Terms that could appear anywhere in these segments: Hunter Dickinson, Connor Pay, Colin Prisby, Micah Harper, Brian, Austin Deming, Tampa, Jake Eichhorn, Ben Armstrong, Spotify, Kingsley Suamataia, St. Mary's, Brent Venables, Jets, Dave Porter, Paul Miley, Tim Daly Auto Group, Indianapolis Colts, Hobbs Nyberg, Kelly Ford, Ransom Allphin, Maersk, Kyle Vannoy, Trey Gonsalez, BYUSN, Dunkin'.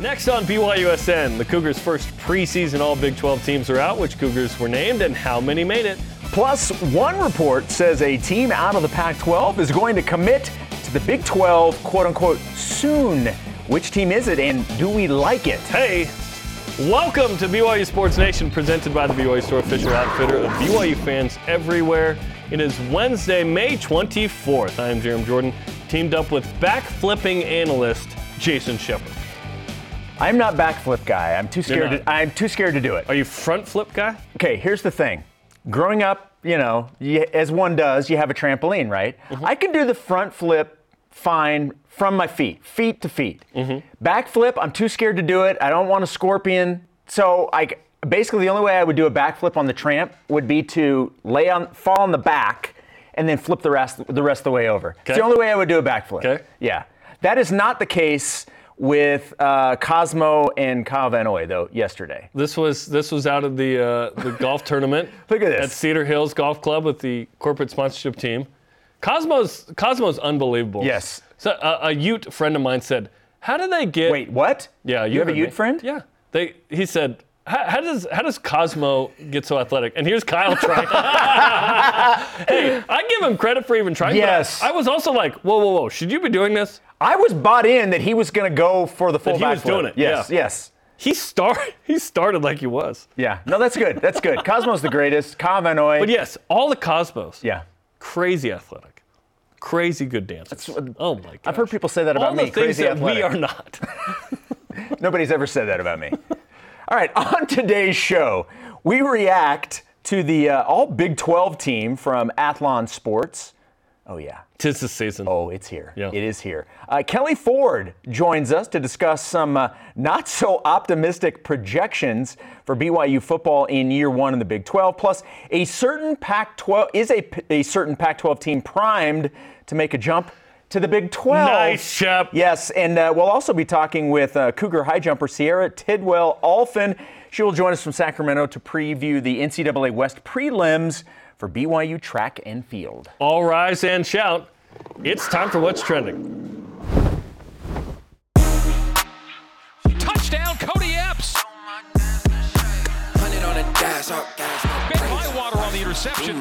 Next on BYUSN, the Cougars' first preseason All-Big 12 teams are out, which Cougars were named and how many made it. Plus, one report says a team out of the Pac-12 is going to commit to the Big 12, quote-unquote, soon. Which team is it, and do we like it? Hey, welcome to BYU Sports Nation, presented by the BYU Store, official outfitter of BYU fans everywhere. It is Wednesday, May 24th. I am Jarom Jordan, teamed up with backflipping analyst Jason Shepard. I'm not backflip guy. I'm too scared to do it. Are you front flip guy? Okay, here's the thing. Growing up, as one does, you have a trampoline, right? Mm-hmm. I can do the front flip fine from my feet to feet. Mm-hmm. Backflip, I'm too scared to do it. I don't want a scorpion. So basically the only way I would do a backflip on the tramp would be to fall on the back and then flip the rest of the way over. Okay. It's the only way I would do a backflip. Okay. Yeah. That is not the case with Cosmo and Kyle Vannoy, though, yesterday. This was out of the golf tournament. Look at this. At Cedar Hills Golf Club with the corporate sponsorship team. Cosmo's unbelievable. Yes. So a Ute friend of mine said, how do they get... Wait, what? Yeah, you have a Ute friend? Yeah. He said, how does Cosmo get so athletic? And here's Kyle trying. Hey, I give him credit for even trying. Yes. I was also like, whoa, should you be doing this? I was bought in that he was going to go for the full backflip. He was doing it. Yes, yeah. Yes. He started like he was. Yeah. No, that's good. That's good. Cosmo's the greatest. Kyle Vannoy. But yes, all the Cosmos. Yeah. Crazy athletic. Crazy good dancer. Oh, my God. I've heard people say that about me. Crazy athletic. We are not. Nobody's ever said that about me. All right. On today's show, we react to the all Big 12 team from Athlon Sports. Oh, yeah. 'Tis the season. Oh, it's here. Yeah. It is here. Kelly Ford joins us to discuss some not-so-optimistic projections for BYU football in year one in the Big 12. Plus, a certain Pac-12 team primed to make a jump to the Big 12. Nice, Shep. Yes, and we'll also be talking with Cougar high jumper Cierra Tidwell Allphin. She will join us from Sacramento to preview the NCAA West prelims for BYU track and field. All rise and shout. It's time for What's Trending. Touchdown, Cody Epps. Ben Bywater on the interception.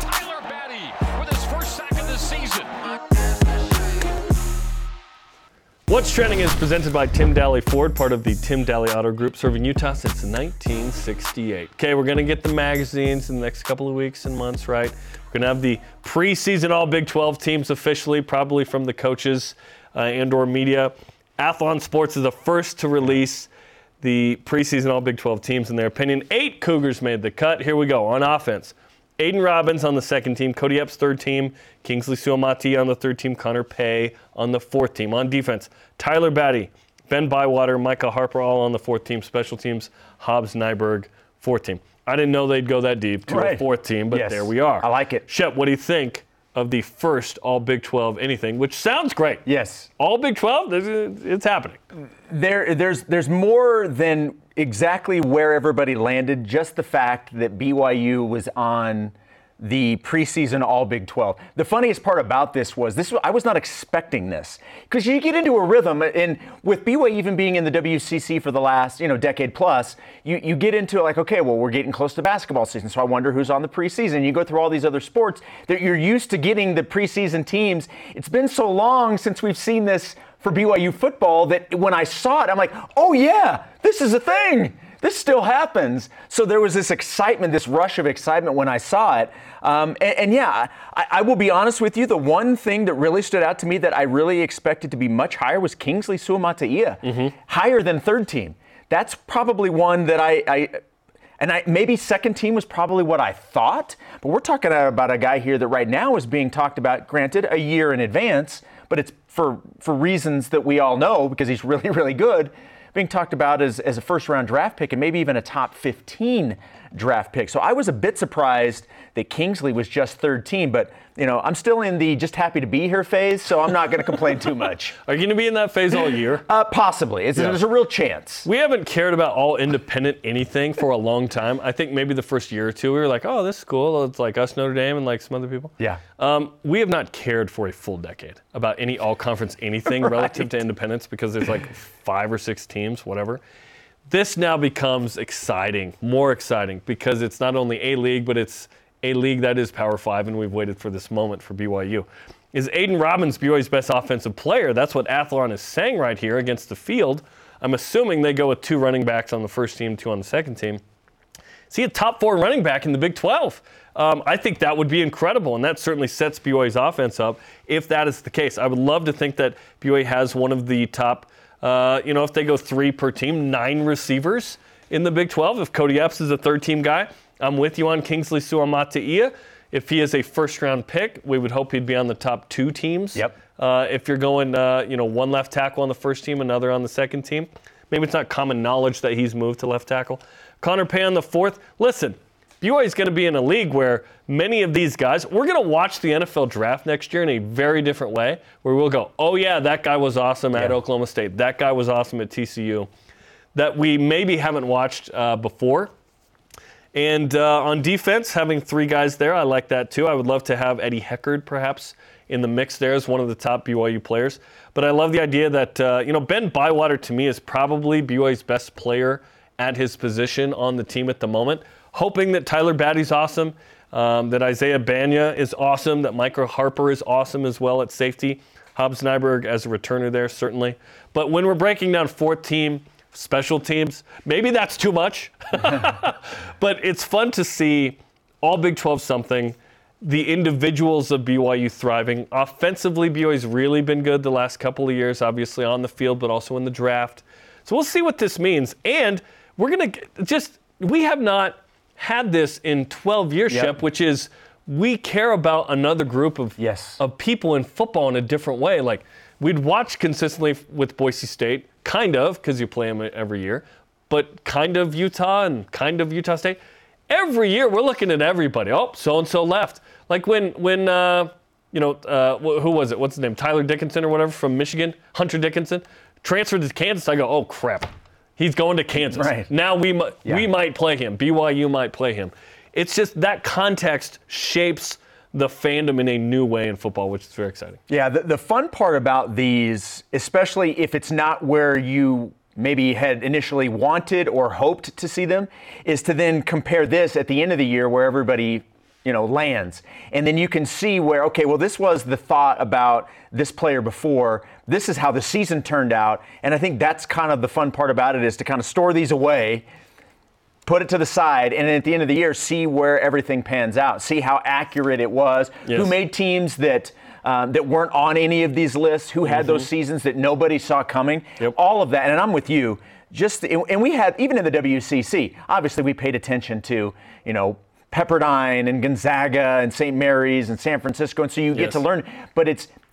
Tyler Batty with his first sack of the season. What's Trending is presented by Tim Daly Ford, part of the Tim Daly Auto Group, serving Utah since 1968. Okay, we're going to get the magazines in the next couple of weeks and months, right? We're going to have the preseason all Big 12 teams officially, probably from the coaches and or media. Athlon Sports is the first to release the preseason all Big 12 teams in their opinion. 8 Cougars made the cut. Here we go. On offense, Aiden Robbins on the second team, Cody Epps third team, Kingsley Suamataia on the third team, Connor Pay on the fourth team. On defense, Tyler Batty, Ben Bywater, Micah Harper all on the fourth team. Special teams, Hobbs Nyberg, fourth team. I didn't know they'd go that deep to a fourth team, but yes, there we are. I like it. Shep, what do you think of the first All Big 12 anything, which sounds great? Yes. All Big 12, it's happening. There's more than exactly where everybody landed, just the fact that BYU was on the preseason All-Big 12. The funniest part about this was I was not expecting this, because you get into a rhythm, and with BYU even being in the WCC for the last decade plus, you get into like, okay, well, we're getting close to basketball season, so I wonder who's on the preseason. You go through all these other sports that you're used to getting the preseason teams. It's been so long since we've seen this for BYU football that when I saw it, I'm like, oh yeah, this is a thing. This still happens. So there was this excitement, this rush of excitement when I saw it. I will be honest with you. The one thing that really stood out to me that I really expected to be much higher was Kingsley Suamataia, higher than third team. That's probably one that I maybe second team was probably what I thought. But we're talking about a guy here that right now is being talked about, granted, a year in advance, but it's for reasons that we all know because he's really, really good. Being talked about as a first-round draft pick and maybe even a top 15 draft pick. So I was a bit surprised that Kingsley was just third team, but you know, I'm still in the just happy to be here phase, so I'm not going to complain too much. Are you going to be in that phase all year? Possibly. There's a real chance. We haven't cared about all independent anything for a long time. I think maybe the first year or two we were like, oh, this is cool. It's like us, Notre Dame, and like some other people. Yeah. We have not cared for a full decade about any all-conference anything right. relative to independence because there's like 5 or 6 teams, whatever. This now becomes exciting, more exciting, because it's not only a league, but it's a league that is Power 5, and we've waited for this moment for BYU. Is Aiden Robbins BYU's best offensive player? That's what Athlon is saying right here against the field. I'm assuming they go with 2 running backs on the first team, 2 on the second team. Is he a top 4 running back in the Big 12? I think that would be incredible, and that certainly sets BYU's offense up if that is the case. I would love to think that BYU has one of the top, if they go 3 per team, 9 receivers in the Big 12. If Cody Epps is a third-team guy, I'm with you on Kingsley Suamataia. If he is a first-round pick, we would hope he'd be on the top 2 teams. Yep. If you're going, 1 left tackle on the first team, another on the second team. Maybe it's not common knowledge that he's moved to left tackle. Connor Pay on the 4th. Listen, BYU is going to be in a league where many of these guys, we're going to watch the NFL draft next year in a very different way, where we'll go, oh, yeah, that guy was awesome at Oklahoma State. That guy was awesome at TCU that we maybe haven't watched before. And on defense, having 3 guys there, I like that too. I would love to have Eddie Heckard perhaps in the mix there as one of the top BYU players. But I love the idea that, Ben Bywater to me is probably BYU's best player at his position on the team at the moment. Hoping that Tyler Batty's awesome, that Isaiah Banya is awesome, that Micah Harper is awesome as well at safety. Hobbs Nyberg as a returner there, certainly. But when we're breaking down 4th team, special teams, maybe that's too much. But it's fun to see all Big 12 something, the individuals of BYU thriving. Offensively, BYU's really been good the last couple of years, obviously on the field, but also in the draft. So we'll see what this means. And we're going to just, we have not had this in 12 years, yep. Shep, which is we care about another group of of people in football in a different way. Like we'd watch consistently with Boise State, kind of, because you play them every year, but kind of Utah and kind of Utah State. Every year we're looking at everybody. Oh, so-and-so left. Like when who was it? What's his name? Tyler Dickinson or whatever from Michigan, Hunter Dickinson, transferred to Kansas. I go, oh, crap. He's going to Kansas. Right. Now we might play him. BYU might play him. It's just that context shapes the fandom in a new way in football, which is very exciting. Yeah, the fun part about these, especially if it's not where you maybe had initially wanted or hoped to see them, is to then compare this at the end of the year where everybody lands. And then you can see where, okay, well, this was the thought about this player before. This is how the season turned out. And I think that's kind of the fun part about it is to kind of store these away, put it to the side, and then at the end of the year, see where everything pans out, see how accurate it was, who made teams that weren't on any of these lists, who had those seasons that nobody saw coming, all of that. And I'm with you. And we had, even in the WCC, obviously we paid attention to, Pepperdine and Gonzaga and St. Mary's and San Francisco, and so you get to learn. But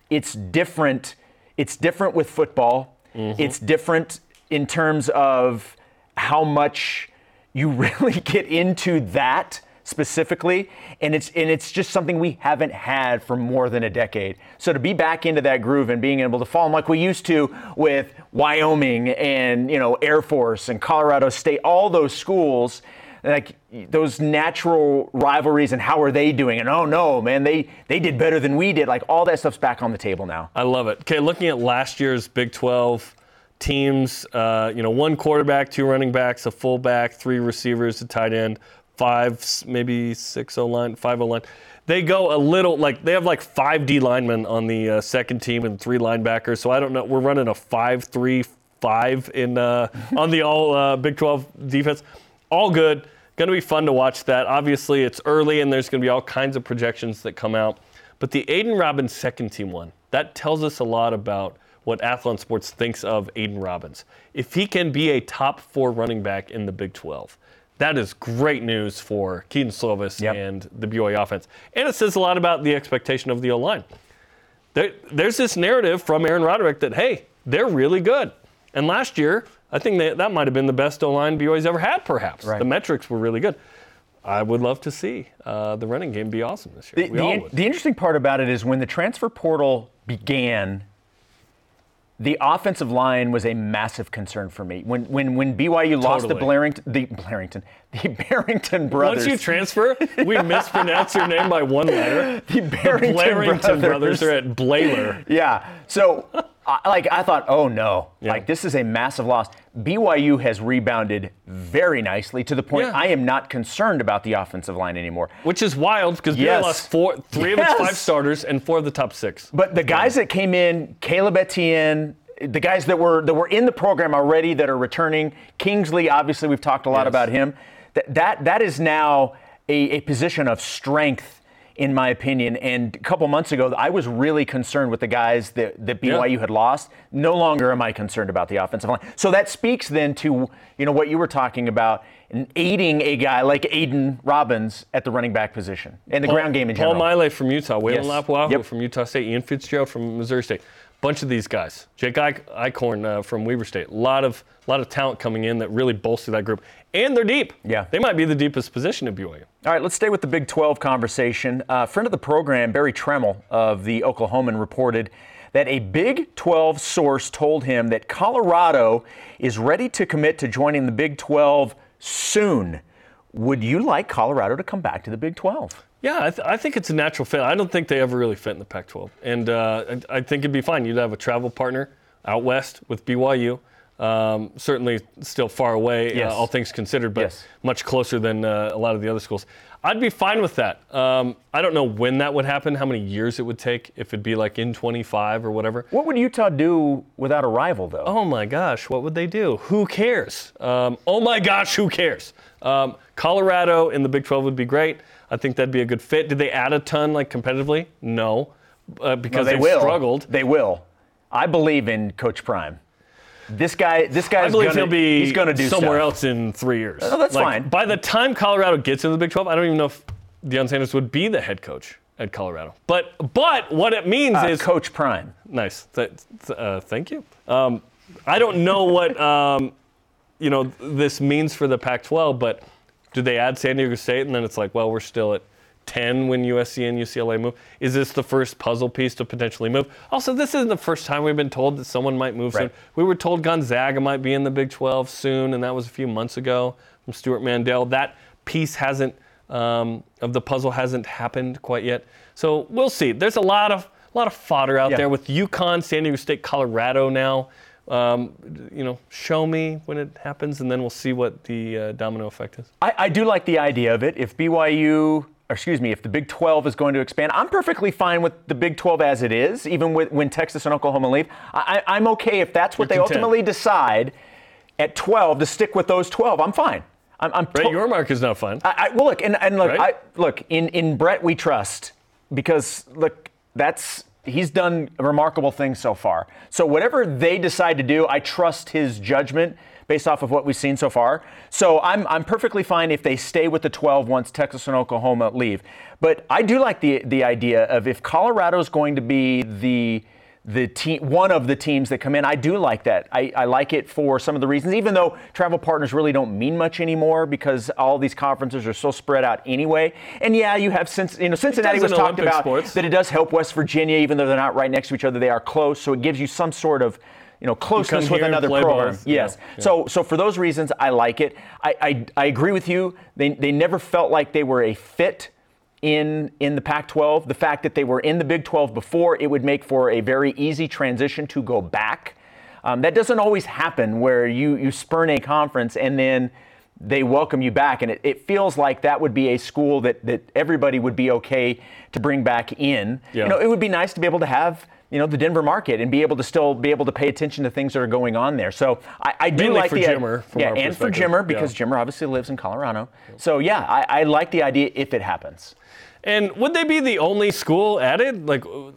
it's different. It's different with football. Mm-hmm. It's different in terms of how much you really get into that specifically, and it's just something we haven't had for more than a decade. So to be back into that groove and being able to follow them like we used to with Wyoming and Air Force and Colorado State, all those schools. Like those natural rivalries and how are they doing? And oh no, man, they did better than we did. Like all that stuff's back on the table now. I love it. Okay, looking at last year's Big 12 teams, 1 quarterback, 2 running backs, a fullback, 3 receivers, a tight end, 5, maybe 6 O-line, 5 O-line. They go a little, like they have like 5 D linemen on the second team and 3 linebackers. So I don't know, we're running a 5-3-5 in on the all Big 12 defense. All good. Going to be fun to watch that. Obviously, it's early, and there's going to be all kinds of projections that come out. But the Aiden Robbins second team one, that tells us a lot about what Athlon Sports thinks of Aiden Robbins. If he can be a top 4 running back in the Big 12, that is great news for Keaton Slovis and the BYU offense. And it says a lot about the expectation of the O-line. There's this narrative from Aaron Roderick that, hey, they're really good. And last year, I think that might have been the best O-line BYU's ever had, perhaps. Right. The metrics were really good. I would love to see the running game be awesome this year. The interesting part about it is when the transfer portal began, the offensive line was a massive concern for me. When BYU lost the Barrington brothers. Once you transfer, we mispronounce your name by one letter. The Barrington brothers are at Blaylor. Yeah. So, I thought, oh no, this is a massive loss. BYU has rebounded very nicely to the point I am not concerned about the offensive line anymore. Which is wild because BYU lost three of its five starters and four of the top six. But the guys that came in, Caleb Etienne, the guys that were in the program already that are returning, Kingsley, obviously we've talked a lot about him. That is now a position of strength, in my opinion. And a couple months ago, I was really concerned with the guys that BYU had lost. No longer am I concerned about the offensive line. So that speaks then to, what you were talking about, and aiding a guy like Aiden Robbins at the running back position and the ground game in general. Paul Miley from Utah, Waylon Lapuahu from Utah State, Ian Fitzgerald from Missouri State. Bunch of these guys. Jake Eichhorn from Weber State. A lot of talent coming in that really bolstered that group. And they're deep. Yeah. They might be the deepest position at BYU. All right, let's stay with the Big 12 conversation. Friend of the program, Barry Tremmel of the Oklahoman, reported that a Big 12 source told him that Colorado is ready to commit to joining the Big 12 soon. Would you like Colorado to come back to the Big 12? Yeah, I think it's a natural fit. I don't think they ever really fit in the Pac-12. And I think it'd be fine. You'd have a travel partner out west with BYU. Certainly still far away, all things considered, but much closer than a lot of the other schools. I'd be fine with that. I don't know when that would happen, how many years it would take, if it'd be like in 25 or whatever. What would Utah do without a rival, though? Oh, my gosh, what would they do? Who cares? Who cares? Colorado in the Big 12 would be great. I think that'd be a good fit. Did they add a ton, competitively? No, because they struggled. They will. I believe in Coach Prime. This guy. I believe he'll be somewhere else in 3 years. No, that's fine. By the time Colorado gets into the Big 12, I don't even know if Deion Sanders would be the head coach at Colorado. But what it means is Coach Prime. Nice. Thank you. I don't know what this means for the Pac-12, but. Do they add San Diego State, and then it's like, well, we're still at 10 when USC and UCLA move? Is this the first puzzle piece to potentially move? Also, this isn't the first time we've been told that someone might move soon. We were told Gonzaga might be in the Big 12 soon, and that was a few months ago from Stuart Mandel. That piece of the puzzle hasn't happened quite yet. So we'll see. There's a lot of fodder out there with UConn, San Diego State, Colorado now. Show me when it happens, and then we'll see what the domino effect is. I do like the idea of it. If the Big 12 is going to expand, I'm perfectly fine with the Big 12 as it is, even when Texas and Oklahoma leave. I'm okay if that's what ultimately decide at 12 to stick with those 12. I'm fine. Brett Yormark is not fine. In Brett we trust because he's done remarkable things so far. So whatever they decide to do, I trust his judgment based off of what we've seen so far. So I'm perfectly fine if they stay with the 12 once Texas and Oklahoma leave. But I do like the idea of if Colorado's going to be the team, one of the teams that come in, I do like that. I like it for some of the reasons, even though travel partners really don't mean much anymore because all these conferences are so spread out anyway. And you have Cincinnati was talked Olympic about sports. That it does help West Virginia, even though they're not right next to each other, they are close. So it gives you some sort of closeness with another program. Yes. Yeah. So for those reasons, I like it. I agree with you. They never felt like they were a fit in the Pac-12. The fact that they were in the Big 12 before, it would make for a very easy transition to go back. That doesn't always happen where you spurn a conference and then they welcome you back. And it feels like that would be a school that everybody would be okay to bring back in. Yeah. It would be nice to be able to have the Denver market and be able to still be able to pay attention to things that are going on there. So I do mainly like for Jimmer. And for Jimmer because Jimmer obviously lives in Colorado. Yep. So I like the idea if it happens. And would they be the only school added?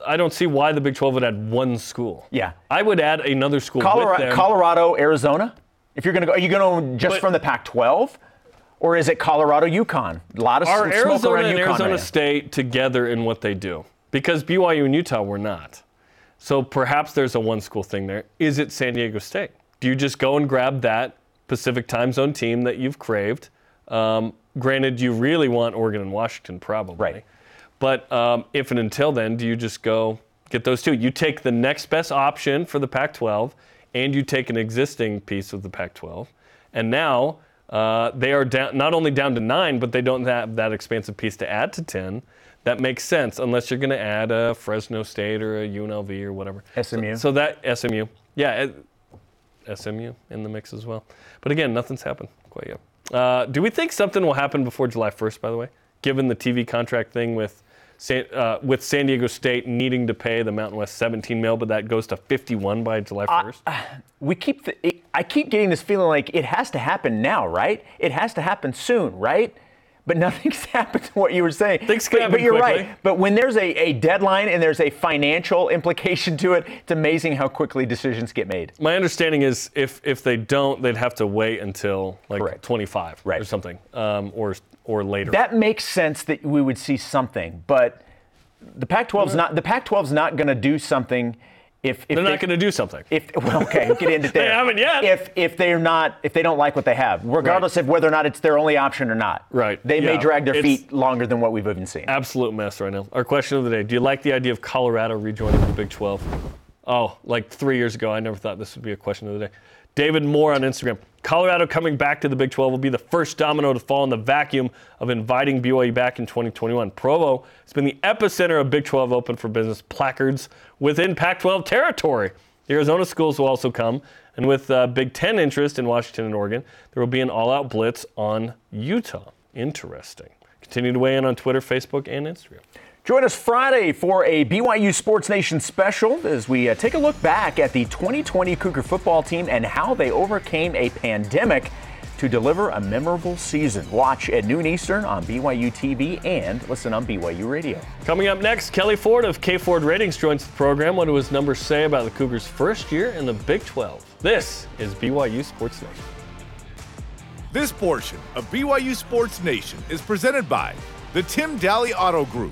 I don't see why the Big 12 would add one school. Yeah, I would add another school. Colorado, Arizona. If you're going to go, are you going just from the Pac-12? Or is it Colorado, UConn? A lot of smoke around UConn. Are Arizona and Arizona State together in what they do? Because BYU and Utah were not. So perhaps there's a one-school thing there. Is it San Diego State? Do you just go and grab that Pacific time zone team that you've craved Granted, you really want Oregon and Washington probably. Right. But if and until then, do you just go get those two? You take the next best option for the Pac-12, and you take an existing piece of the Pac-12. And now they are down, not only down to 9, but they don't have that expansive piece to add to 10. That makes sense, unless you're going to add a Fresno State or a UNLV or whatever. SMU. So that SMU. Yeah, SMU in the mix as well. But again, nothing's happened quite yet. Do we think something will happen before July 1st, by the way, given the TV contract thing with San Diego State needing to pay the Mountain West $17 million, but that goes to $51 million by July 1st? I keep getting this feeling like it has to happen now, right? It has to happen soon, right? But nothing's happened to what you were saying. Things can happen quickly. But you're right. But when there's a deadline and there's a financial implication to it, it's amazing how quickly decisions get made. My understanding is if they don't, they'd have to wait until like 25 or something, or later. That makes sense that we would see something. But the Pac-12's not going to do something. If they're not going to do something. Well, okay, we'll get into that. They haven't yet. If they don't like what they have, regardless of whether or not it's their only option or not. Right. They may drag their feet longer than what we've even seen. Absolute mess right now. Our question of the day: do you like the idea of Colorado rejoining the Big 12? Oh, like 3 years ago, I never thought this would be a question of the day. David Moore on Instagram: Colorado coming back to the Big 12 will be the first domino to fall in the vacuum of inviting BYU back in 2021. Provo has been the epicenter of Big 12 open for business placards within Pac-12 territory. The Arizona schools will also come, and with Big 10 interest in Washington and Oregon, there will be an all-out blitz on Utah. Interesting. Continue to weigh in on Twitter, Facebook, and Instagram. Join us Friday for a BYU Sports Nation special as we take a look back at the 2020 Cougar football team and how they overcame a pandemic to deliver a memorable season. Watch at noon Eastern on BYU TV and listen on BYU Radio. Coming up next, Kelly Ford of K-Ford Ratings joins the program. What do his numbers say about the Cougars' first year in the Big 12? This is BYU Sports Nation. This portion of BYU Sports Nation is presented by the Tim Daly Auto Group.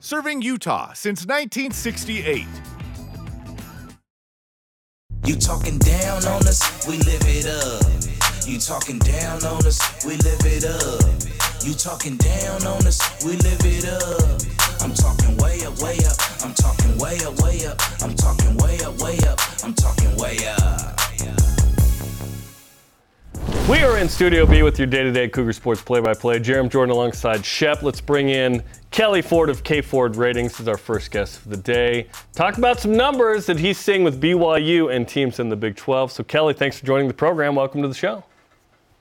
Serving Utah since 1968. You talking down on us, we live it up. You talking down on us, we live it up. You talking down on us, we live it up. I'm talking way up, way up. I'm talking way up, way up. I'm talking way up, way up. I'm talking way up. We are in Studio B with your day-to-day Cougar Sports play-by-play. Jarom Jordan alongside Shep. Let's bring in Kelly Ford of K-Ford Ratings as our first guest of the day. Talk about some numbers that he's seeing with BYU and teams in the Big 12. So, Kelly, thanks for joining the program. Welcome to the show.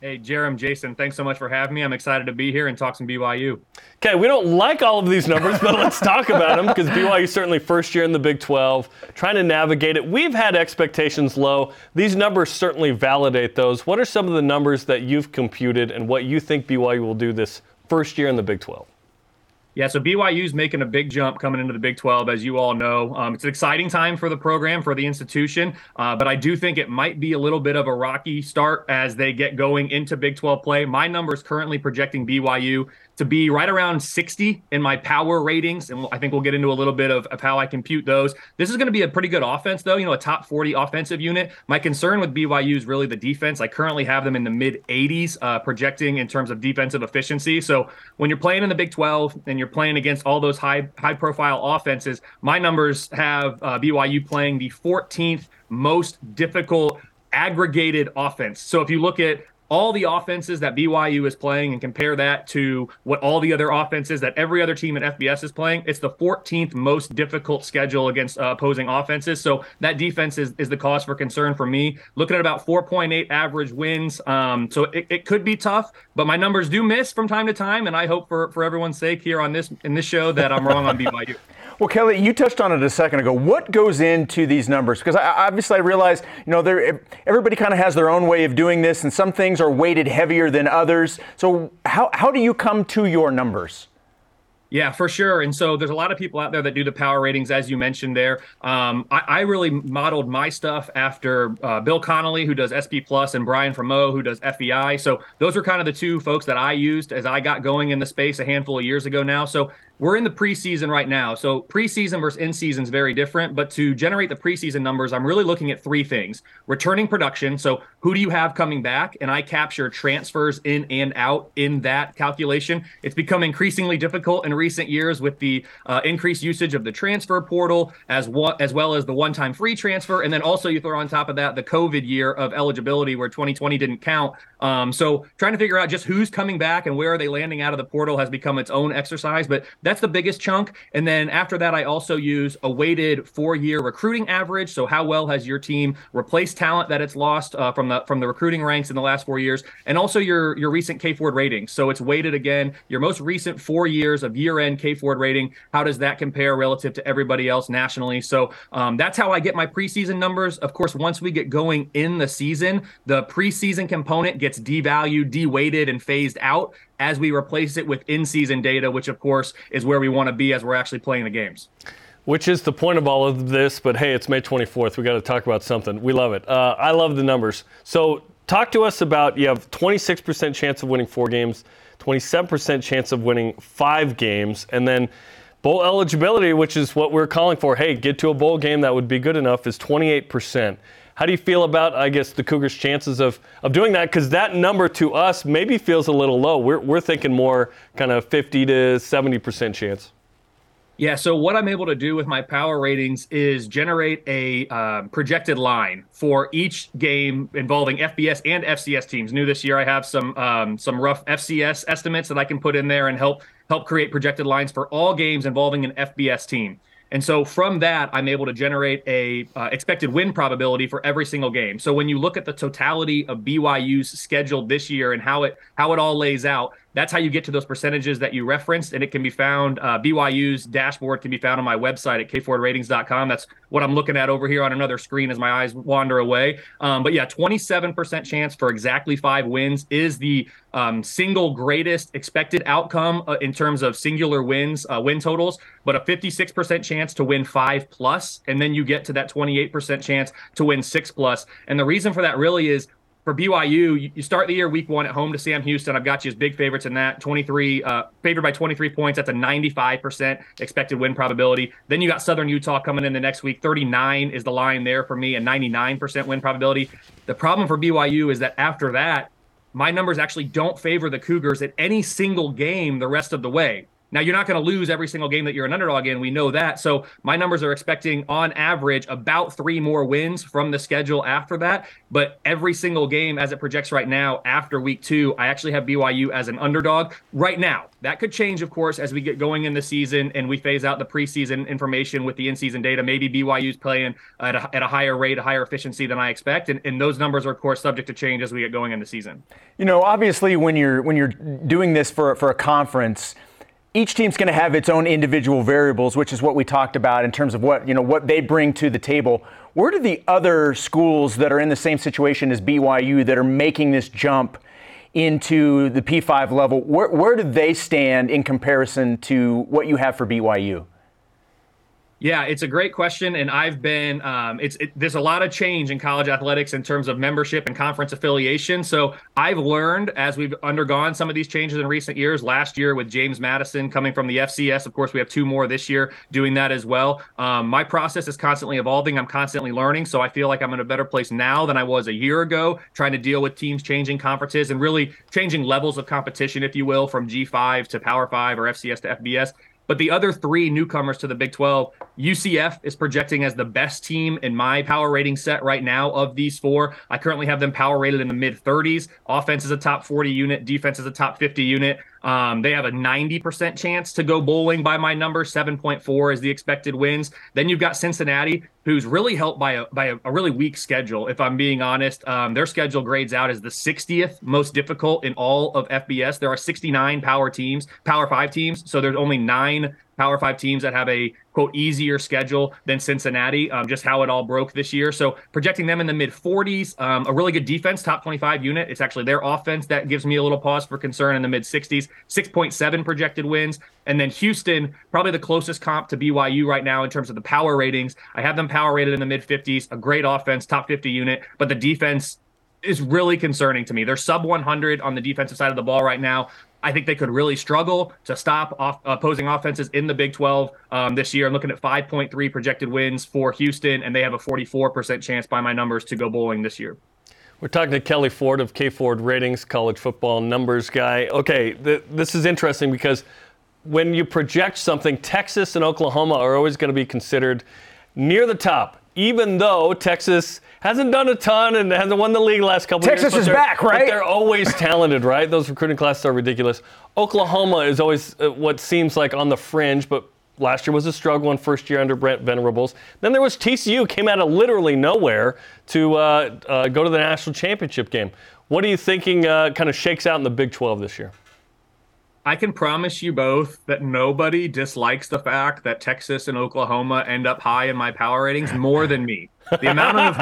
Hey, Jarom, Jason, thanks so much for having me. I'm excited to be here and talk some BYU. Okay, we don't like all of these numbers, but let's talk about them, because BYU certainly first year in the Big 12, trying to navigate it. We've had expectations low. These numbers certainly validate those. What are some of the numbers that you've computed and what you think BYU will do this first year in the Big 12? Yeah, so BYU's making a big jump coming into the Big 12, as you all know. It's an exciting time for the program, for the institution, but I do think it might be a little bit of a rocky start as they get going into Big 12 play. My number is currently projecting BYU to be right around 60 in my power ratings, and I think we'll get into a little bit of how I compute those. This is going to be a pretty good offense, though, you know, a top 40 offensive unit. My concern with BYU is really the defense. I currently have them in the mid-80s, projecting in terms of defensive efficiency. So when you're playing in the Big 12 and you're playing against all those high-profile offenses, my numbers have BYU playing the 14th most difficult aggregated offense. So if you look at all the offenses that BYU is playing and compare that to what all the other offenses that every other team at FBS is playing, it's the 14th most difficult schedule against opposing offenses. So that defense is the cause for concern for me. Looking at about 4.8 average wins. So it could be tough, but my numbers do miss from time to time. And I hope for everyone's sake here on this show that I'm wrong on BYU. Well, Kelly, you touched on it a second ago. What goes into these numbers? Because I realize, you know, everybody kind of has their own way of doing this, and some things are weighted heavier than others. So how do you come to your numbers? Yeah, for sure. And so there's a lot of people out there that do the power ratings, as you mentioned there. I really modeled my stuff after Bill Connolly, who does SP Plus, and Brian Fromeau, who does FEI. So those are kind of the two folks that I used as I got going in the space a handful of years ago now. So We're in the preseason right now. So preseason versus in-season is very different. But to generate the preseason numbers, I'm really looking at three things. Returning production. So who do you have coming back? And I capture transfers in and out in that calculation. It's become increasingly difficult in recent years with the increased usage of the transfer portal as well as the one-time free transfer. And then also you throw on top of that the COVID year of eligibility where 2020 didn't count. So trying to figure out just who's coming back and where are they landing out of the portal has become its own exercise. But that's the biggest chunk. And then after that, I also use a weighted four-year recruiting average. So how well has your team replaced talent that it's lost from the recruiting ranks in the last 4 years? And also your recent K-Ford ratings. So it's weighted again, your most recent 4 years of year-end K-Ford rating. How does that compare relative to everybody else nationally? So that's how I get my preseason numbers. Of course, once we get going in the season, the preseason component gets devalued, deweighted, and phased out as we replace it with in-season data, which, of course, is where we want to be as we're actually playing the games. Which is the point of all of this, but hey, it's May 24th. We got to talk about something. We love it. I love the numbers. So talk to us about, you have 26% chance of winning 4 games, 27% chance of winning 5 games, and then bowl eligibility, which is what we're calling for. Hey, get to a bowl game, that would be good enough, is 28%. How do you feel about, I guess, the Cougars' chances of doing that? Because that number to us maybe feels a little low. We're thinking more kind of 50 to 70% chance. Yeah, so what I'm able to do with my power ratings is generate a projected line for each game involving FBS and FCS teams. New this year, I have some rough FCS estimates that I can put in there and help create projected lines for all games involving an FBS team. And so from that, I'm able to generate a expected win probability for every single game. So when you look at the totality of BYU's schedule this year and how it all lays out, that's how you get to those percentages that you referenced, and it can be found, BYU's dashboard can be found on my website at kfordratings.com. That's what I'm looking at over here on another screen as my eyes wander away. But yeah, 27% chance for exactly 5 wins is the single greatest expected outcome in terms of singular wins, win totals, but a 56% chance to win 5+, and then you get to that 28% chance to win 6+. And the reason for that really is, for BYU, you start the year week 1 at home to Sam Houston. I've got you as big favorites in that. Favored by 23 points. That's a 95% expected win probability. Then you got Southern Utah coming in the next week. 39 is the line there for me, a 99% win probability. The problem for BYU is that after that, my numbers actually don't favor the Cougars at any single game the rest of the way. Now, you're not going to lose every single game that you're an underdog in. We know that. So my numbers are expecting, on average, about 3 more wins from the schedule after that. But every single game, as it projects right now, after week 2, I actually have BYU as an underdog right now. That could change, of course, as we get going in the season and we phase out the preseason information with the in-season data. Maybe BYU's playing at a higher rate, a higher efficiency than I expect. And those numbers are, of course, subject to change as we get going in the season. You know, obviously, when you're doing this for a conference, each team's going to have its own individual variables, which is what we talked about in terms of what they bring to the table. Where do the other schools that are in the same situation as BYU that are making this jump into the P5 level, where do they stand in comparison to what you have for BYU? Yeah, it's a great question, and I've been there's a lot of change in college athletics in terms of membership and conference affiliation. So I've learned as we've undergone some of these changes in recent years. Last year with James Madison coming from the FCS, of course, we have 2 more this year doing that as well. My process is constantly evolving. I'm constantly learning, so I feel like I'm in a better place now than I was a year ago, trying to deal with teams changing conferences and really changing levels of competition, if you will, from G5 to Power 5 or FCS to FBS. But the other 3 newcomers to the Big 12, UCF is projecting as the best team in my power rating set right now of these 4. I currently have them power rated in the mid-30s. Offense is a top 40 unit. Defense is a top 50 unit. They have a 90% chance to go bowling by my number. 7.4 is the expected wins. Then you've got Cincinnati, who's really helped by a really weak schedule, if I'm being honest. Their schedule grades out as the 60th most difficult in all of FBS. There are 69 Power 5 teams, so there's only 9 Power 5 teams that have a, quote, easier schedule than Cincinnati, just how it all broke this year. So projecting them in the mid-40s, a really good defense, top 25 unit. It's actually their offense that gives me a little pause for concern in the mid-60s, 6.7 projected wins. And then Houston, probably the closest comp to BYU right now in terms of the power ratings. I have them power rated in the mid-50s, a great offense, top 50 unit, but the defense is really concerning to me. They're sub 100 on the defensive side of the ball right now. I think they could really struggle to stop opposing offenses in the Big 12 this year. I'm looking at 5.3 projected wins for Houston, and they have a 44% chance by my numbers to go bowling this year. We're talking to Kelly Ford of K-Ford Ratings, college football numbers guy. Okay, this is interesting because when you project something, Texas and Oklahoma are always going to be considered near the top, even though Texas hasn't done a ton and hasn't won the league the last couple of years. Texas is back, right? But they're always talented, right? Those recruiting classes are ridiculous. Oklahoma is always what seems like on the fringe, but last year was a struggle in first year under Brent Venables. Then there was TCU, came out of literally nowhere to go to the national championship game. What are you thinking kind of shakes out in the Big 12 this year? I can promise you both that nobody dislikes the fact that Texas and Oklahoma end up high in my power ratings more than me. The amount of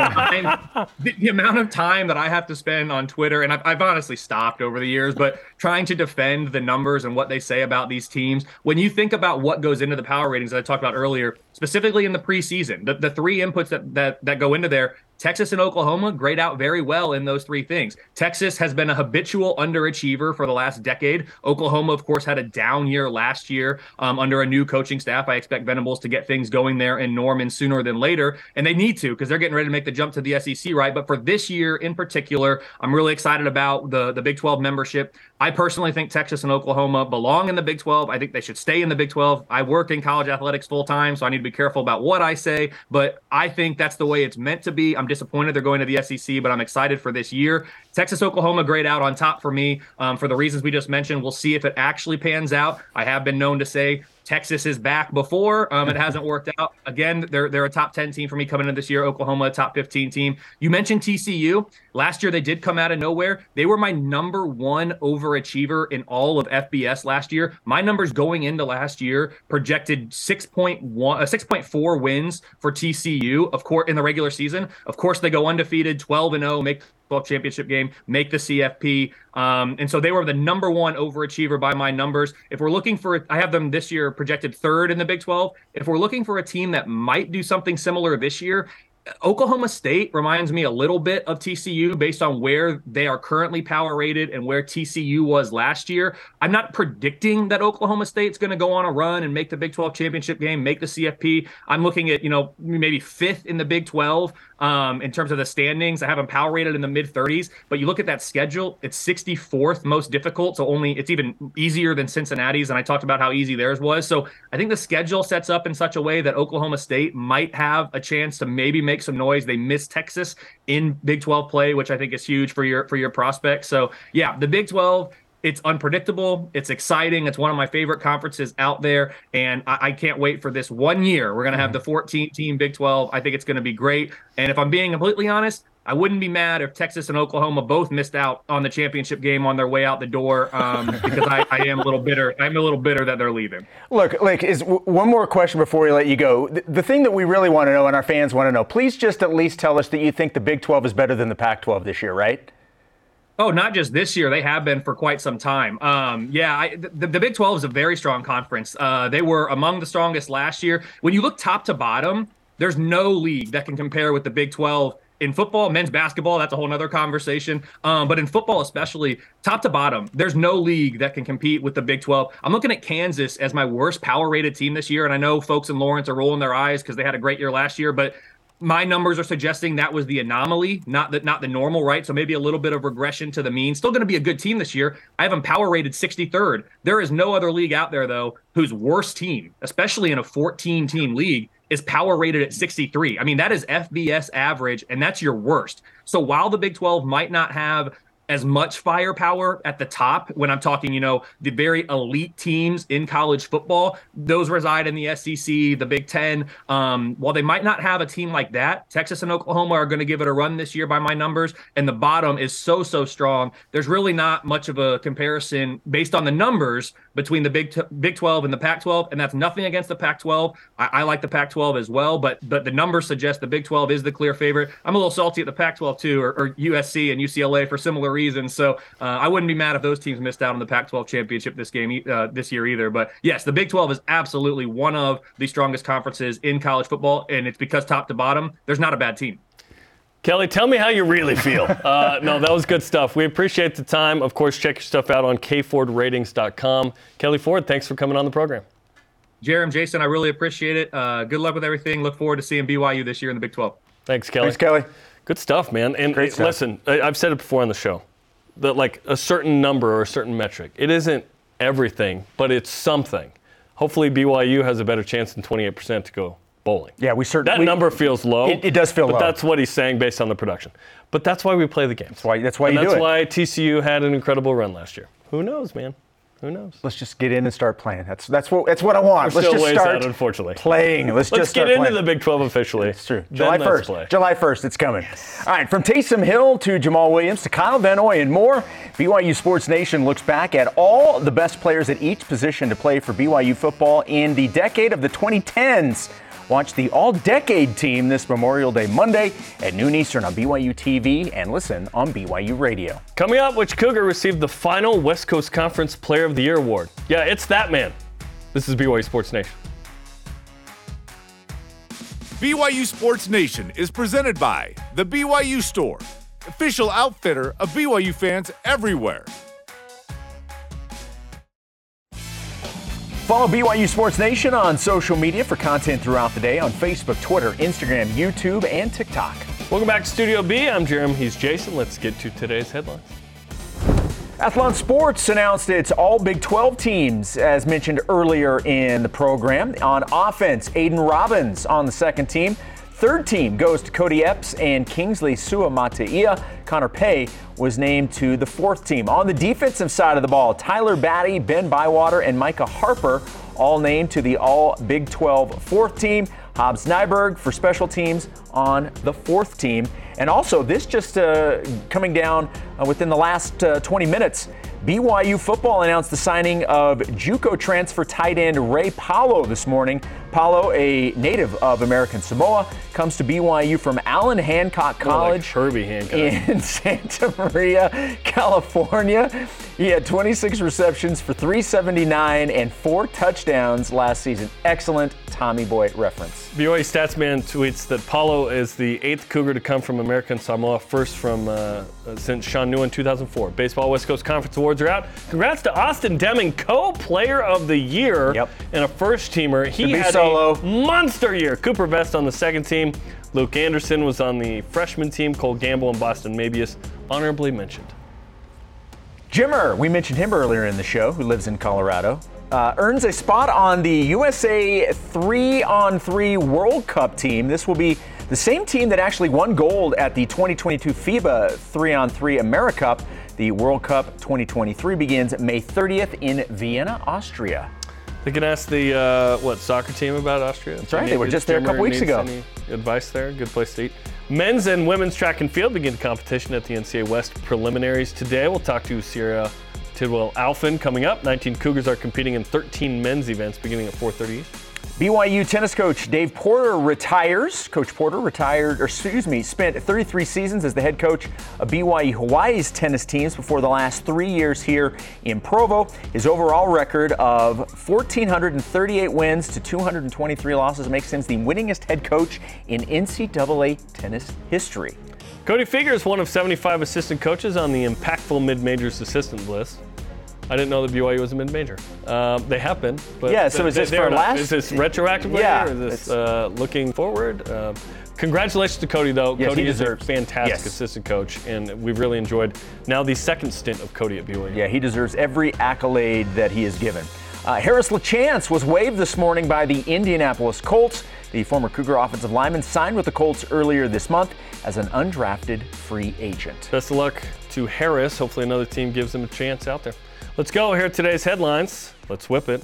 time, that I have to spend on Twitter, and I've honestly stopped over the years, but trying to defend the numbers and what they say about these teams. When you think about what goes into the power ratings that I talked about earlier, specifically in the preseason, the three inputs that go into there, Texas and Oklahoma grade out very well in those three things. Texas has been a habitual underachiever for the last decade. Oklahoma, of course, had a down year last year under a new coaching staff. I expect Venables to get things going there in Norman sooner than later, and they need to because they're getting ready to make the jump to the SEC, right? But for this year in particular, I'm really excited about the Big 12 membership. I personally think Texas and Oklahoma belong in the Big 12. I think they should stay in the Big 12. I work in college athletics full time, so I need to be careful about what I say, but I think that's the way it's meant to be. I'm disappointed they're going to the SEC, but I'm excited for this year. Texas, Oklahoma grade out on top for me for the reasons we just mentioned. We'll see if it actually pans out. I have been known to say Texas is back before. It hasn't worked out. Again, they're a top 10 team for me coming into this year. Oklahoma, a top 15 team. You mentioned TCU. Last year, they did come out of nowhere. They were my number one overachiever in all of FBS last year. My numbers going into last year projected 6.4 wins for TCU, of course, in the regular season. Of course, they go undefeated, 12-0, make championship game, make the CFP. And so they were the number one overachiever by my numbers. If we're looking for, I have them this year projected third in the Big 12. If we're looking for a team that might do something similar this year, Oklahoma State reminds me a little bit of TCU based on where they are currently power rated and where TCU was last year. I'm not predicting that Oklahoma State's going to go on a run and make the Big 12 championship game, make the CFP. I'm looking at, maybe fifth in the Big 12 in terms of the standings. I have them power rated in the mid 30s, but you look at that schedule, it's 64th most difficult. So it's even easier than Cincinnati's. And I talked about how easy theirs was. So I think the schedule sets up in such a way that Oklahoma State might have a chance to maybe make some noise. They miss Texas in Big 12 play, which I think is huge for your prospects. So yeah, the Big 12, it's unpredictable. It's exciting. It's one of my favorite conferences out there. And I can't wait for this one year. We're going to have the 14-team Big 12. I think it's going to be great. And if I'm being completely honest, I wouldn't be mad if Texas and Oklahoma both missed out on the championship game on their way out the door, because I am a little bitter. I'm a little bitter that they're leaving. Look, Lake, is one more question before we let you go. The thing that we really want to know and our fans want to know, please just at least tell us that you think the Big 12 is better than the Pac-12 this year, right? Oh, not just this year. They have been for quite some time. The Big 12 is a very strong conference. They were among the strongest last year. When you look top to bottom, there's no league that can compare with the Big 12. In football, men's basketball, that's a whole nother conversation. But in football especially, top to bottom, there's no league that can compete with the Big 12. I'm looking at Kansas as my worst power-rated team this year, and I know folks in Lawrence are rolling their eyes because they had a great year last year, but my numbers are suggesting that was the anomaly, not the normal, right? So maybe a little bit of regression to the mean. Still going to be a good team this year. I have them power-rated 63rd. There is no other league out there, though, whose worst team, especially in a 14-team league, is power rated at 63. I mean, that is FBS average, and that's your worst. So while the Big 12 might not have as much firepower at the top, when I'm talking, the very elite teams in college football, those reside in the SEC, the Big 10. While they might not have a team like that, Texas and Oklahoma are going to give it a run this year by my numbers, and the bottom is so strong. There's really not much of a comparison based on the numbers between the Big 12 and the Pac-12, and that's nothing against the Pac-12. I like the Pac-12 as well, but the numbers suggest the Big 12 is the clear favorite. I'm a little salty at the Pac-12 too, or USC and UCLA for similar reasons, so I wouldn't be mad if those teams missed out on the Pac-12 championship this year either. But yes, the Big 12 is absolutely one of the strongest conferences in college football, and it's because top to bottom, there's not a bad team. Kelly, tell me how you really feel. No, that was good stuff. We appreciate the time. Of course, check your stuff out on kfordratings.com. Kelly Ford, thanks for coming on the program. Jarom, Jason, I really appreciate it. Good luck with everything. Look forward to seeing BYU this year in the Big 12. Thanks, Kelly. Thanks, Kelly. Good stuff, man. And great stuff. Listen, I've said it before on the show, that like a certain number or a certain metric, it isn't everything, but it's something. Hopefully BYU has a better chance than 28% to go bowling. Yeah, we certainly. That number feels low. It does feel low. But that's what he's saying based on the production. But that's why we play the game. That's why you do it. That's why TCU had an incredible run last year. Who knows, man? Who knows? Let's just get in and start playing. That's what I want. Let's just start playing. Let's get into the Big 12 officially. It's true. July 1st, it's coming. Yes. All right, from Taysom Hill to Jamal Williams to Kyle Vannoy and more, BYU Sports Nation looks back at all the best players at each position to play for BYU football in the decade of the 2010s. Watch the All-Decade Team this Memorial Day Monday at noon Eastern on BYU TV and listen on BYU Radio. Coming up, which Cougar received the final West Coast Conference Player of the Year award? Yeah, it's that man. This is BYU Sports Nation. BYU Sports Nation is presented by The BYU Store, official outfitter of BYU fans everywhere. Follow BYU Sports Nation on social media for content throughout the day on Facebook, Twitter, Instagram, YouTube, and TikTok. Welcome back to Studio B. I'm Jarom. He's Jason. Let's get to today's headlines. Athlon Sports announced its all Big 12 teams, as mentioned earlier in the program. On offense, Aiden Robbins on the second team. Third team goes to Cody Epps and Kingsley Suamataia. Connor Pay was named to the fourth team. On the defensive side of the ball, Tyler Batty, Ben Bywater, and Micah Harper all named to the All Big 12 fourth team. Hobbs Nyberg for special teams on the fourth team. And also, this just coming down within the last 20 minutes, BYU football announced the signing of JUCO transfer tight end Ray Paulo this morning. Paulo, a native of American Samoa, comes to BYU from Allen Hancock College in Santa Maria, California. He had 26 receptions for 379 and 4 touchdowns last season. Excellent Tommy Boy reference. BYU Statsman tweets that Paulo is the 8th Cougar to come from American Samoa, first from since Sean Newell in 2004. Baseball West Coast Conference Award are out. Congrats to Austin Deming, co-player of the year and a first-teamer. He had a monster year. Cooper Vest on the second team. Luke Anderson was on the freshman team. Cole Gamble and Boston Mabius honorably mentioned. Jimmer, we mentioned him earlier in the show, who lives in Colorado, earns a spot on the USA 3-on-3 World Cup team. This will be the same team that actually won gold at the 2022 FIBA 3-on-3 AmeriCup. The World Cup 2023 begins May 30th in Vienna, Austria. They can ask the, soccer team about Austria? That's right. They were just there a couple weeks ago. Any advice there? Good place to eat. Men's and women's track and field begin competition at the NCAA West preliminaries today. We'll talk to Cierra Tidwell Allphin coming up. 19 Cougars are competing in 13 men's events beginning at 4:30 Eastern. BYU tennis coach Dave Porter retires. Coach Porter spent 33 seasons as the head coach of BYU Hawaii's tennis teams before the last 3 years here in Provo. His overall record of 1,438 wins to 223 losses makes him the winningest head coach in NCAA tennis history. Cody Feager is one of 75 assistant coaches on the impactful mid-majors assistant list. I didn't know that BYU was a mid-major. They have been. But yeah, so is this retroactively? Yeah. Or is this looking forward? Congratulations to Cody, though. Yes, Cody is a fantastic assistant coach, and we've really enjoyed now the second stint of Cody at BYU. Yeah, he deserves every accolade that he is given. Harris LeChance was waived this morning by the Indianapolis Colts. The former Cougar offensive lineman signed with the Colts earlier this month as an undrafted free agent. Best of luck to Harris. Hopefully another team gives him a chance out there. Let's go. Here are today's headlines. Let's whip it.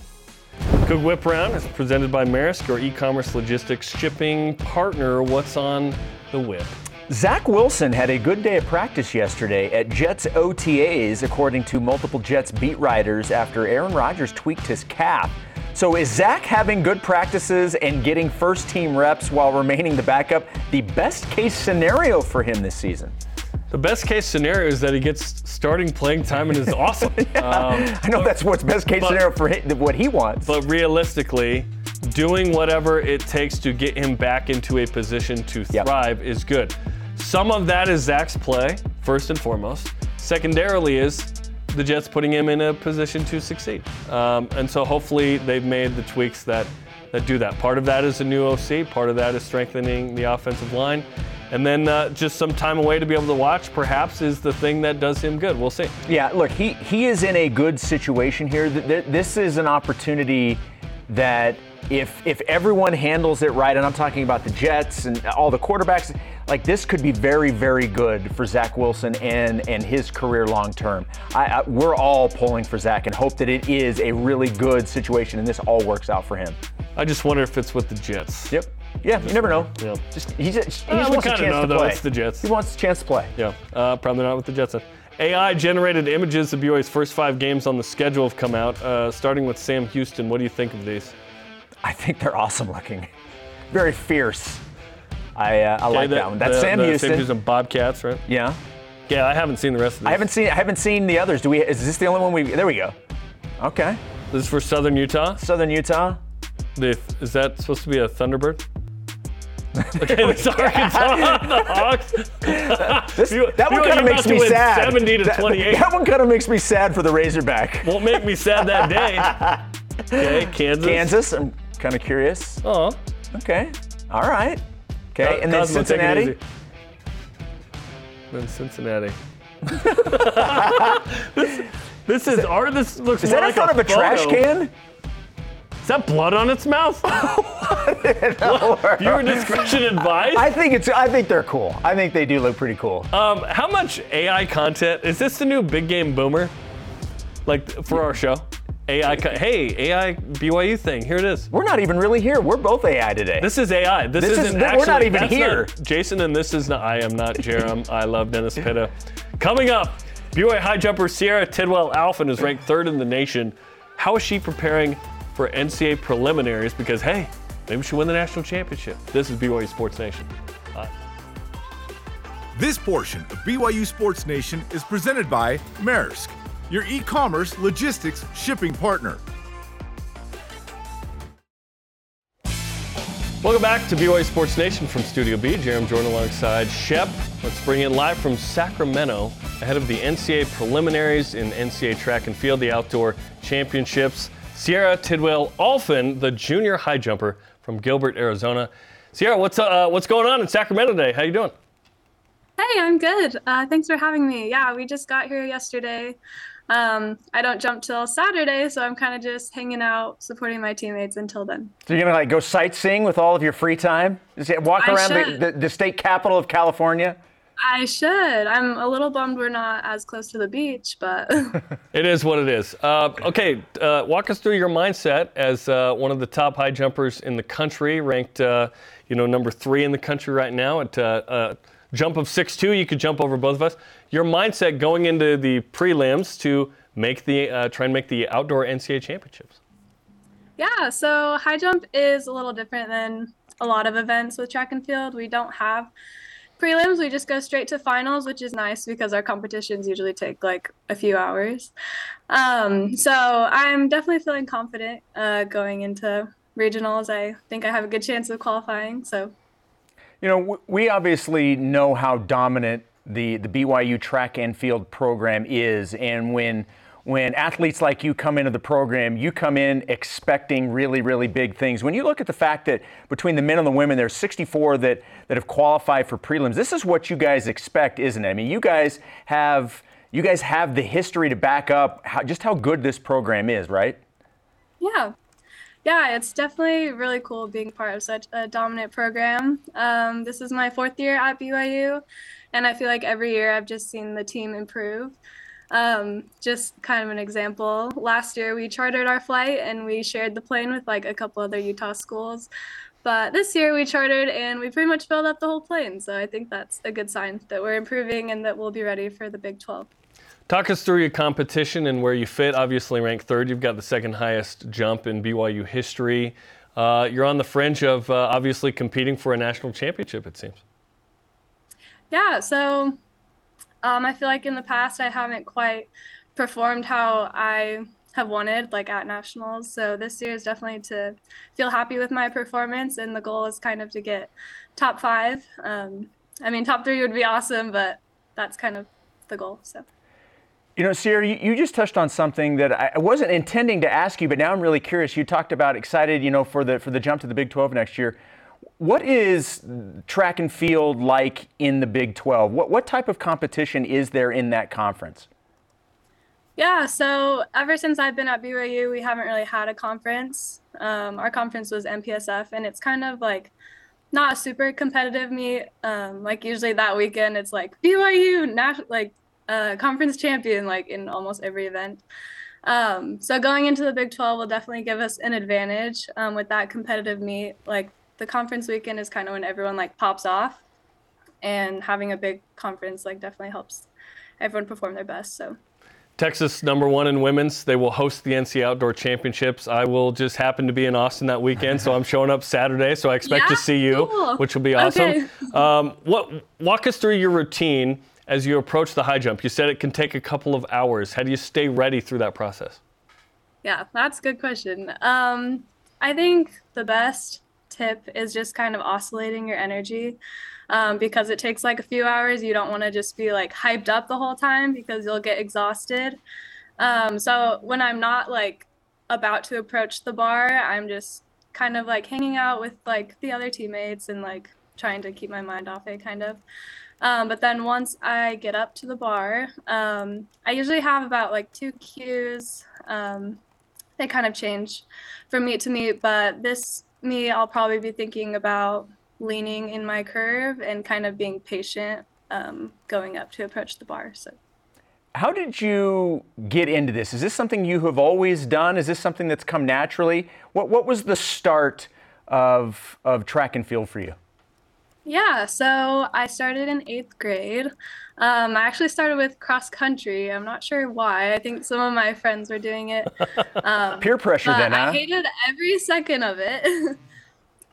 Coug Whip Round is presented by Maersk, your e-commerce logistics shipping partner. What's on the whip? Zach Wilson had a good day of practice yesterday at Jets OTAs, according to multiple Jets beat writers, after Aaron Rodgers tweaked his calf. So is Zach having good practices and getting first-team reps while remaining the backup the best-case scenario for him this season? The best case scenario is that he gets starting playing time and is awesome. I know that's what's best case scenario for what he wants. But realistically, doing whatever it takes to get him back into a position to thrive is good. Some of that is Zach's play, first and foremost. Secondarily is the Jets putting him in a position to succeed. And so hopefully they've made the tweaks that do that. Part of that is a new OC. Part of that is strengthening the offensive line. And then just some time away to be able to watch, perhaps, is the thing that does him good. We'll see. Yeah, look, he is in a good situation here. This is an opportunity that if everyone handles it right, and I'm talking about the Jets and all the quarterbacks, like this could be very, very good for Zach Wilson and his career long term. We're all pulling for Zach and hope that it is a really good situation and this all works out for him. I just wonder if it's with the Jets. Yep. Yeah, you never know. Yeah. He just wants a chance to play. It's the Jets. He wants a chance to play. Yeah, probably not with the Jets. AI-generated images of BYU's first 5 games on the schedule have come out, starting with Sam Houston. What do you think of these? I think they're awesome looking. Very fierce. I like that one. That's Sam Houston. Sam Houston Bobcats, right? Yeah. Yeah, I haven't seen the rest of these. I haven't seen the others. Is this the only one there we go. Okay. This is for Southern Utah? Southern Utah. Is that supposed to be a Thunderbird? Okay, it's Arkansas, the Hawks. That one kind of makes me sad. 70-28. That one kind of makes me sad for the Razorback. Won't make me sad that day. Okay, Kansas, I'm kind of curious. Oh. Okay. All right. Okay, and then Cosmo, Cincinnati. Then Cincinnati. This is art. This looks more like a photo. Is that in front of a trash can? Is that blood on its mouth? Your discretion advised? I think they're cool. I think they do look pretty cool. How much AI content is this? The new big game boomer, like for our show? AI BYU thing. Here it is. We're not even really here. We're both AI today. This is AI. This isn't actually. We're not even here. Not Jason, and this is not. I am not Jarom. I love Dennis Pitta. Coming up, BYU high jumper Cierra Tidwell Allphin is ranked 3rd in the nation. How is she preparing for NCAA preliminaries, because hey, maybe she won the national championship? This is BYU Sports Nation. Bye. This portion of BYU Sports Nation is presented by Maersk, your e-commerce logistics shipping partner. Welcome back to BYU Sports Nation from Studio B. Jarom Jordan alongside Shep. Let's bring in live from Sacramento ahead of the NCAA preliminaries in NCAA track and field, the outdoor championships. Cierra Tidwell Allphin, the junior high jumper from Gilbert, Arizona. Cierra, what's going on in Sacramento today? How you doing? Hey, I'm good. Thanks for having me. Yeah, we just got here yesterday. I don't jump till Saturday, so I'm kind of just hanging out, supporting my teammates until then. So you're gonna go sightseeing with all of your free time? Walk around the state capital of California? I should. I'm a little bummed we're not as close to the beach, but... It is what it is. Okay, walk us through your mindset as one of the top high jumpers in the country, ranked number 3 in the country right now. At a jump of 6'2", you could jump over both of us. Your mindset going into the prelims to make the try and make the outdoor NCAA championships. Yeah, so high jump is a little different than a lot of events with track and field. We don't have prelims, we just go straight to finals, which is nice because our competitions usually take like a few hours. So I'm definitely feeling confident going into regionals. I think I have a good chance of qualifying. So, we obviously know how dominant the BYU track and field program is, and when athletes like you come into the program, you come in expecting really, really big things. When you look at the fact that between the men and the women, there's 64 that have qualified for prelims. This is what you guys expect, isn't it? I mean, you guys have the history to back up just how good this program is, right? Yeah, it's definitely really cool being part of such a dominant program. This is my 4th year at BYU, and I feel like every year I've just seen the team improve. Just kind of an example, last year we chartered our flight and we shared the plane with like a couple other Utah schools, but this year we chartered and we pretty much filled up the whole plane. So I think that's a good sign that we're improving and that we'll be ready for the Big 12. Talk us through your competition and where you fit. Obviously ranked 3rd, you've got the 2nd highest jump in BYU history. You're on the fringe of obviously competing for a national championship, it seems. Yeah, so I feel like in the past I haven't quite performed how I have wanted, like at nationals. So this year is definitely to feel happy with my performance, and the goal is kind of to get top 5. I mean, top three would be awesome, but that's kind of the goal. So, you know, Cierra, you just touched on something that I wasn't intending to ask you, but now I'm really curious. You talked about excited, you know, for the jump to the Big 12 next year. What is track and field like in the Big 12? What type of competition is there in that conference? Yeah, so ever since I've been at BYU, we haven't really had a conference. Our conference was MPSF, and it's kind of like not a super competitive meet. Like usually that weekend, it's like BYU conference champion, like in almost every event. So going into the Big 12 will definitely give us an advantage with that competitive meet. Like the conference weekend is kind of when everyone like pops off, and having a big conference like definitely helps everyone perform their best. So. Texas #1 in women's. They will host the NCAA Outdoor Championships. I will just happen to be in Austin that weekend, so I'm showing up Saturday, so I expect to see you, cool. Which will be awesome. Okay. Walk us through your routine as you approach the high jump. You said it can take a couple of hours. How do you stay ready through that process? Yeah, that's a good question. I think the best tip is just kind of oscillating your energy because it takes like a few hours. You don't want to just be like hyped up the whole time because you'll get exhausted. So when I'm not like about to approach the bar, I'm just kind of like hanging out with like the other teammates and like trying to keep my mind off it kind of. But then once I get up to the bar, I usually have about like two cues. They kind of change from meet to meet, but this me, I'll probably be thinking about leaning in my curve and kind of being patient going up to approach the bar. So, how did you get into this? Is this something you have always done? Is this something that's come naturally? What was the start of track and field for you? Yeah, so I started in 8th grade. I actually started with cross country. I'm not sure why. I think some of my friends were doing it. Peer pressure then, huh? I hated every second of it.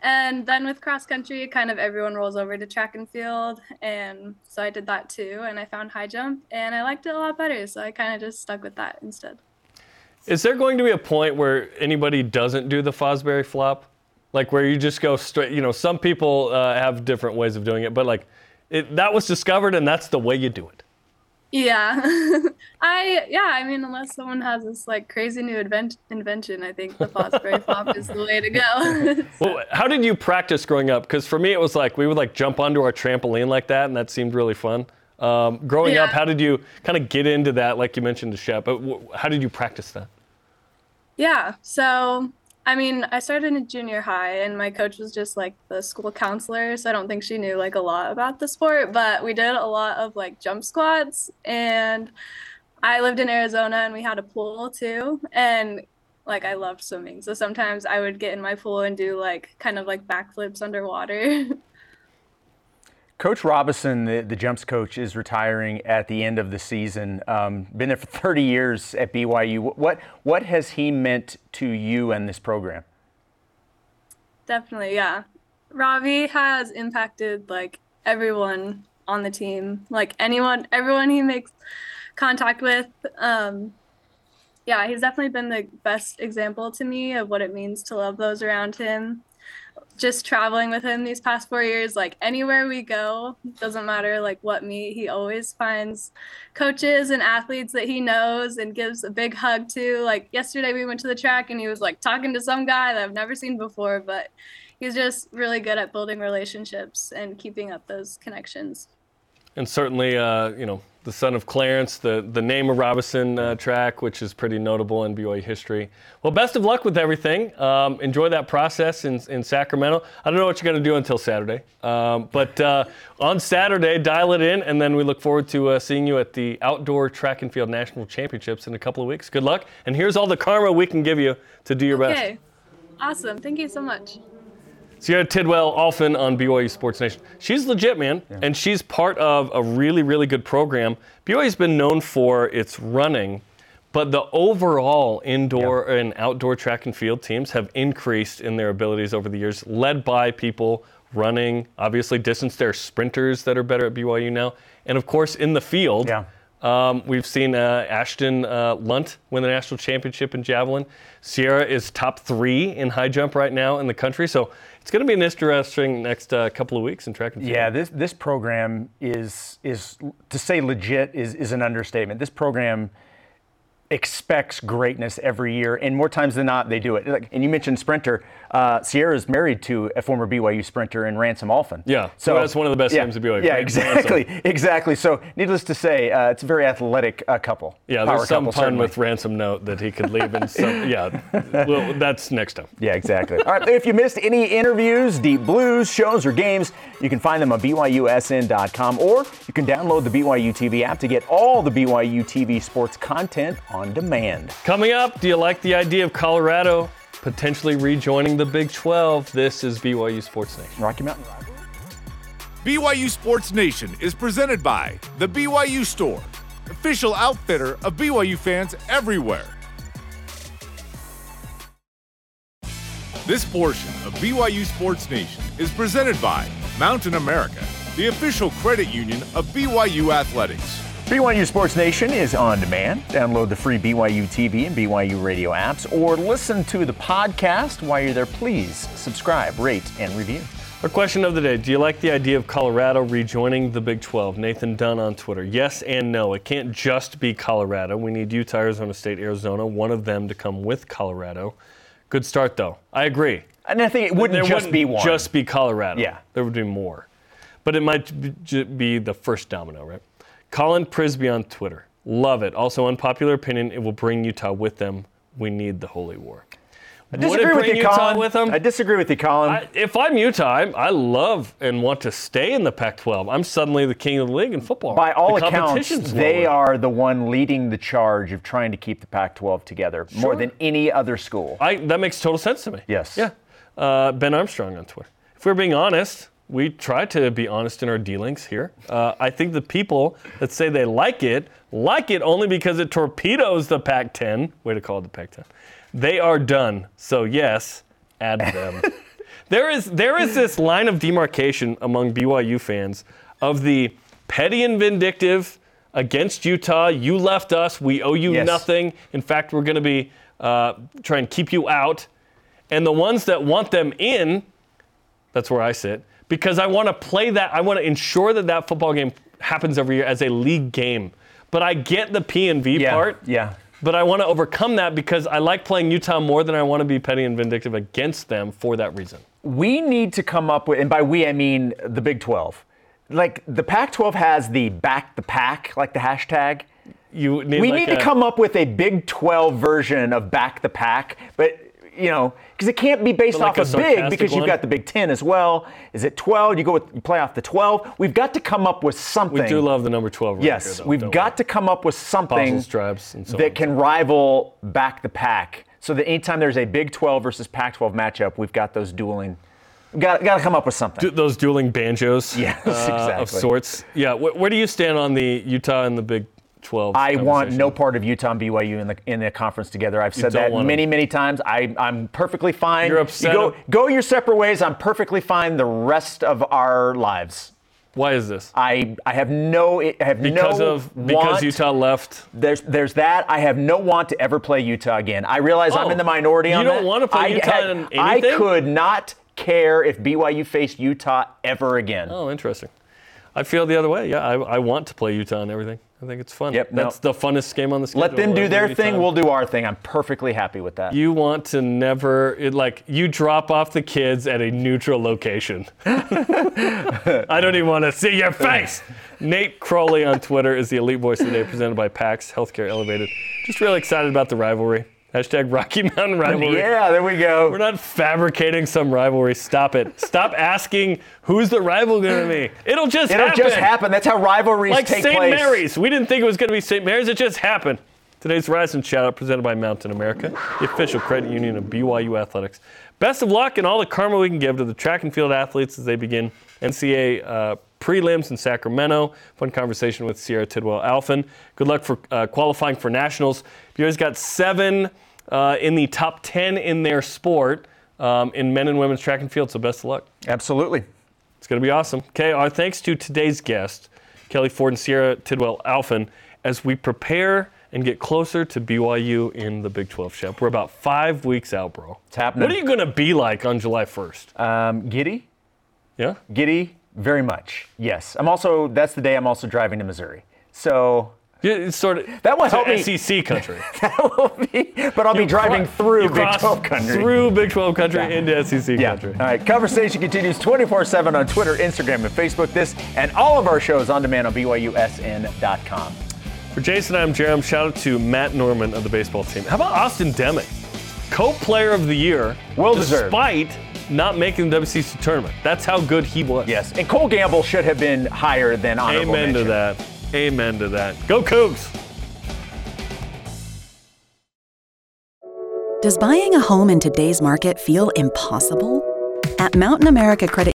And then with cross country, kind of everyone rolls over to track and field. And so I did that too. And I found high jump and I liked it a lot better. So I kind of just stuck with that instead. Is there going to be a point where anybody doesn't do the Fosbury flop? Like where you just go straight, you know, some people have different ways of doing it, but like that was discovered and that's the way you do it. Yeah. I mean, unless someone has this like crazy new invention, I think the Fosbury flop is the way to go. Well, how did you practice growing up? Because for me, it was like we would like jump onto our trampoline like that and that seemed really fun. Growing up, how did you kind of get into that? Like you mentioned to Shep, but how did you practice that? Yeah, so... I mean, I started in junior high and my coach was just like the school counselor. So I don't think she knew like a lot about the sport, but we did a lot of like jump squats and I lived in Arizona and we had a pool too. And like, I loved swimming. So sometimes I would get in my pool and do like kind of like backflips underwater. Coach Robison, the jumps coach, is retiring at the end of the season. Been there for 30 years at BYU. What has he meant to you and this program? Definitely, yeah. Robbie has impacted like everyone on the team, like everyone he makes contact with. He's definitely been the best example to me of what it means to love those around him. Just traveling with him these past 4 years, like anywhere we go, doesn't matter like what meet, he always finds coaches and athletes that he knows and gives a big hug to. Like yesterday we went to the track and he was like talking to some guy that I've never seen before, but he's just really good at building relationships and keeping up those connections. And certainly, the son of Clarence, the name of Robison track, which is pretty notable in BYU history. Well, best of luck with everything. Enjoy that process in Sacramento. I don't know what you're going to do until Saturday. But on Saturday, dial it in, and then we look forward to seeing you at the Outdoor Track and Field National Championships in a couple of weeks. Good luck. And here's all the karma we can give you to do your best. Okay. Awesome. Thank you so much. Cierra Tidwell Allphin on BYU Sports Nation. She's legit, man, and she's part of a really, really good program. BYU's been known for its running, but the overall indoor and outdoor track and field teams have increased in their abilities over the years, led by people running, obviously distance. There are sprinters that are better at BYU now. And, of course, in the field, we've seen Ashton Lunt win the national championship in javelin. Cierra is top 3 in high jump right now in the country, so it's going to be an interesting next couple of weeks in track and field. Yeah, this program is to say legit is an understatement. This program expects greatness every year, and more times than not, they do it. Like, and you mentioned sprinter. Sierra's married to a former BYU sprinter in Ransom Allphin. Yeah, so that's one of the best names of BYU. Yeah, exactly. So needless to say, it's a very athletic couple. Yeah, there's some pun certainly with Ransom note that he could leave. And so, yeah, well, that's next time. Yeah, exactly. All right, if you missed any interviews, Deep Blues, shows, or games, you can find them on BYUSN.com, or you can download the BYU TV app to get all the BYU TV sports content on demand. Coming up, do you like the idea of Colorado potentially rejoining the Big 12? This is BYU Sports Nation. Rocky Mountain Rival. BYU Sports Nation is presented by The BYU Store, official outfitter of BYU fans everywhere. This portion of BYU Sports Nation is presented by Mountain America, the official credit union of BYU Athletics. BYU Sports Nation is on demand. Download the free BYU TV and BYU radio apps, or listen to the podcast. While you're there, please subscribe, rate, and review. Our question of the day: do you like the idea of Colorado rejoining the Big 12? Nathan Dunn on Twitter. Yes and no. It can't just be Colorado. We need Utah, Arizona State, Arizona, one of them to come with Colorado. Good start, though. I agree. And I think it wouldn't just be Colorado. Yeah. There would be more. But it might be the first domino, right? Colin Prisby on Twitter. Love it. Also, unpopular opinion, it will bring Utah with them. We need the Holy War. I disagree with you, Utah Colin. With them? I disagree with you, Colin. If I'm Utah, I love and want to stay in the Pac-12. I'm suddenly the king of the league in football. By all accounts, they are the one leading the charge of trying to keep the Pac-12 together more than any other school. That makes total sense to me. Yes. Yeah. Ben Armstrong on Twitter. If we're being honest, we try to be honest in our dealings here. I think the people that say they like it only because it torpedoes the Pac-10. Way to call it the Pac-10. They are done. So yes, add them. There is this line of demarcation among BYU fans of the petty and vindictive against Utah. You left us. We owe you nothing. In fact, we're going to be trying to keep you out. And the ones that want them in, that's where I sit. Because I want to play that. I want to ensure that football game happens every year as a league game. But I get the P&V part. Yeah. But I want to overcome that because I like playing Utah more than I want to be petty and vindictive against them for that reason. We need to come up with, and by we I mean the Big 12. Like the Pac-12 has the back the pack, like the hashtag. We need to come up with a Big 12 version of back the pack, but you know, because it can't be based off of big, because you've got the Big 10 as well. Is it 12? You play off the 12. We've got to come up with something. We do love the number 12. Right, yes, here, though, we've got to come up with something that can rival back the pack, so that anytime there's a Big 12 versus Pac-12 matchup, we've got those dueling. Got to come up with something. Those dueling banjos, yes, exactly. Of sorts. Yeah. Where do you stand on the Utah and the Big 12? I want no part of Utah and BYU in the conference together. I've said that many times. I'm perfectly fine. You're upset. You go your separate ways. I'm perfectly fine the rest of our lives. Why is this? Because Utah left. There's that. I have no want to ever play Utah again. I realize I'm in the minority on that. You don't want to play Utah in anything? I could not care if BYU faced Utah ever again. Oh, interesting. I feel the other way. Yeah, I want to play Utah and everything. I think it's fun. Yep, that's the funnest game on the schedule. Let them do their thing. We'll do our thing. I'm perfectly happy with that. You want to you drop off the kids at a neutral location. I don't even want to see your face. Nate Crowley on Twitter is the elite voice of the day, presented by PAX Healthcare Elevated. Just really excited about the rivalry. Hashtag Rocky Mountain Rivalry. Yeah, there we go. We're not fabricating some rivalry. Stop it. Stop asking who's the rival going to be. It'll just happen. That's how rivalries take place. Like St. Mary's. We didn't think it was going to be St. Mary's. It just happened. Today's Rise and Shout Out presented by Mountain America, the official credit union of BYU Athletics. Best of luck and all the karma we can give to the track and field athletes as they begin NCAA prelims in Sacramento. Fun conversation with Cierra Tidwell Allphin. Good luck for qualifying for nationals. BYU's got 7 in the top 10 in their sport in men and women's track and field, so best of luck. Absolutely. It's going to be awesome. Okay, our thanks to today's guest, Kelly Ford and Cierra Tidwell Allphin, as we prepare and get closer to BYU in the Big 12 Shep. We're about 5 weeks out, bro. It's happening. What are you going to be like on July 1st? Giddy. Yeah? Giddy, very much. Yes. That's the day I'm also driving to Missouri. So... It's sort of that will help me. SEC country. That will be, but I'll be driving through Big 12 country. Through Big 12 country into SEC country. All right, conversation continues 24/7 on Twitter, Instagram, and Facebook. This and all of our shows on demand on BYUSN.com. For Jason, I'm Jarom. Shout out to Matt Norman of the baseball team. How about Austin Demick, co-player of the year, well deserved, despite not making the WCC tournament. That's how good he was. Yes, and Cole Gamble should have been higher than honorable mention. Amen to that. Amen to that. Go Cougs! Does buying a home in today's market feel impossible? At Mountain America Credit